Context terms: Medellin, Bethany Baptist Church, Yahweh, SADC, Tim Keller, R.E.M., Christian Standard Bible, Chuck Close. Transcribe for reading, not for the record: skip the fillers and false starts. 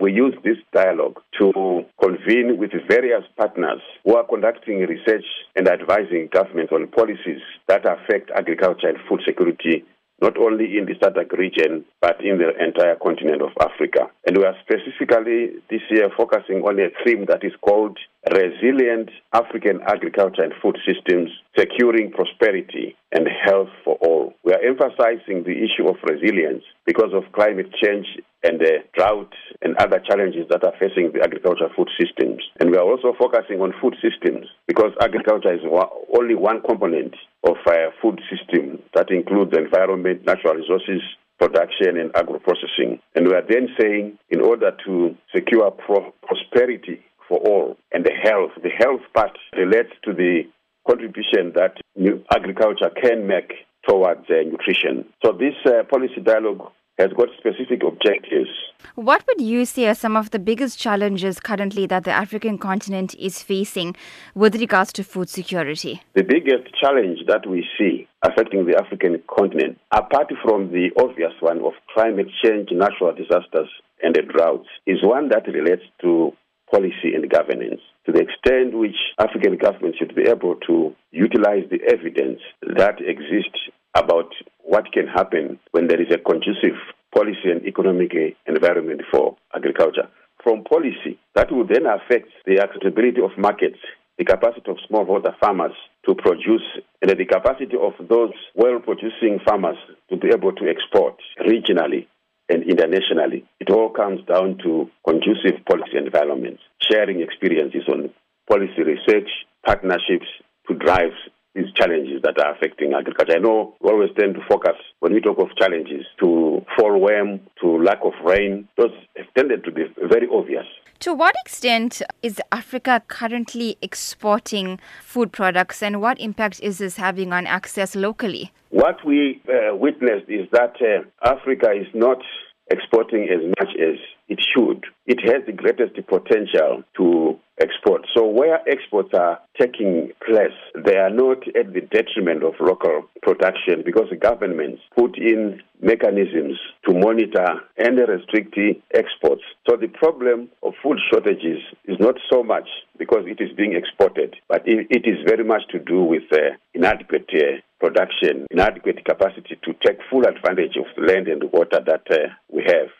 we use this dialogue to convene with various partners who are conducting research and advising governments on policies that affect agriculture and food security, not only in the SADC region, but in the entire continent of Africa. And we are specifically this year focusing on a theme that is called Resilient African Agriculture and Food Systems, Securing Prosperity and Health for All. We are emphasizing the issue of resilience because of climate change and the drought and other challenges that are facing the agricultural food systems. And we are also focusing on food systems because agriculture is only one component of a food system that includes environment, natural resources, production, and agro-processing. And we are then saying in order to secure prosperity for all and the health part relates to the contribution that agriculture can make towards nutrition. So this policy dialogue has got specific objectives. What would you see as some of the biggest challenges currently that the African continent is facing with regards to food security? The biggest challenge that we see affecting the African continent, apart from the obvious one of climate change, natural disasters, and the droughts, is one that relates to policy and governance. To the extent which African governments should be able to utilize the evidence that exists about what can happen when there is a conducive policy and economic environment for agriculture. From policy, that will then affect the accessibility of markets, the capacity of smallholder farmers to produce, and the capacity of those well-producing farmers to be able to export regionally and internationally. It all comes down to conducive policy environments, sharing experiences on policy research, partnerships to drive these challenges that are affecting agriculture. I know we always tend to focus, when we talk of challenges, to fall worm, to lack of rain. Those have tended to be very obvious. To what extent is Africa currently exporting food products, and what impact is this having on access locally? What we witnessed is that Africa is not exporting as much as it should. It has the greatest potential to export. So where exports are taking place, they are not at the detriment of local production because the governments put in mechanisms to monitor and restrict exports. So the problem of food shortages is not so much because it is being exported, but it is very much to do with inadequate production, inadequate capacity to take full advantage of the land and the water that we have.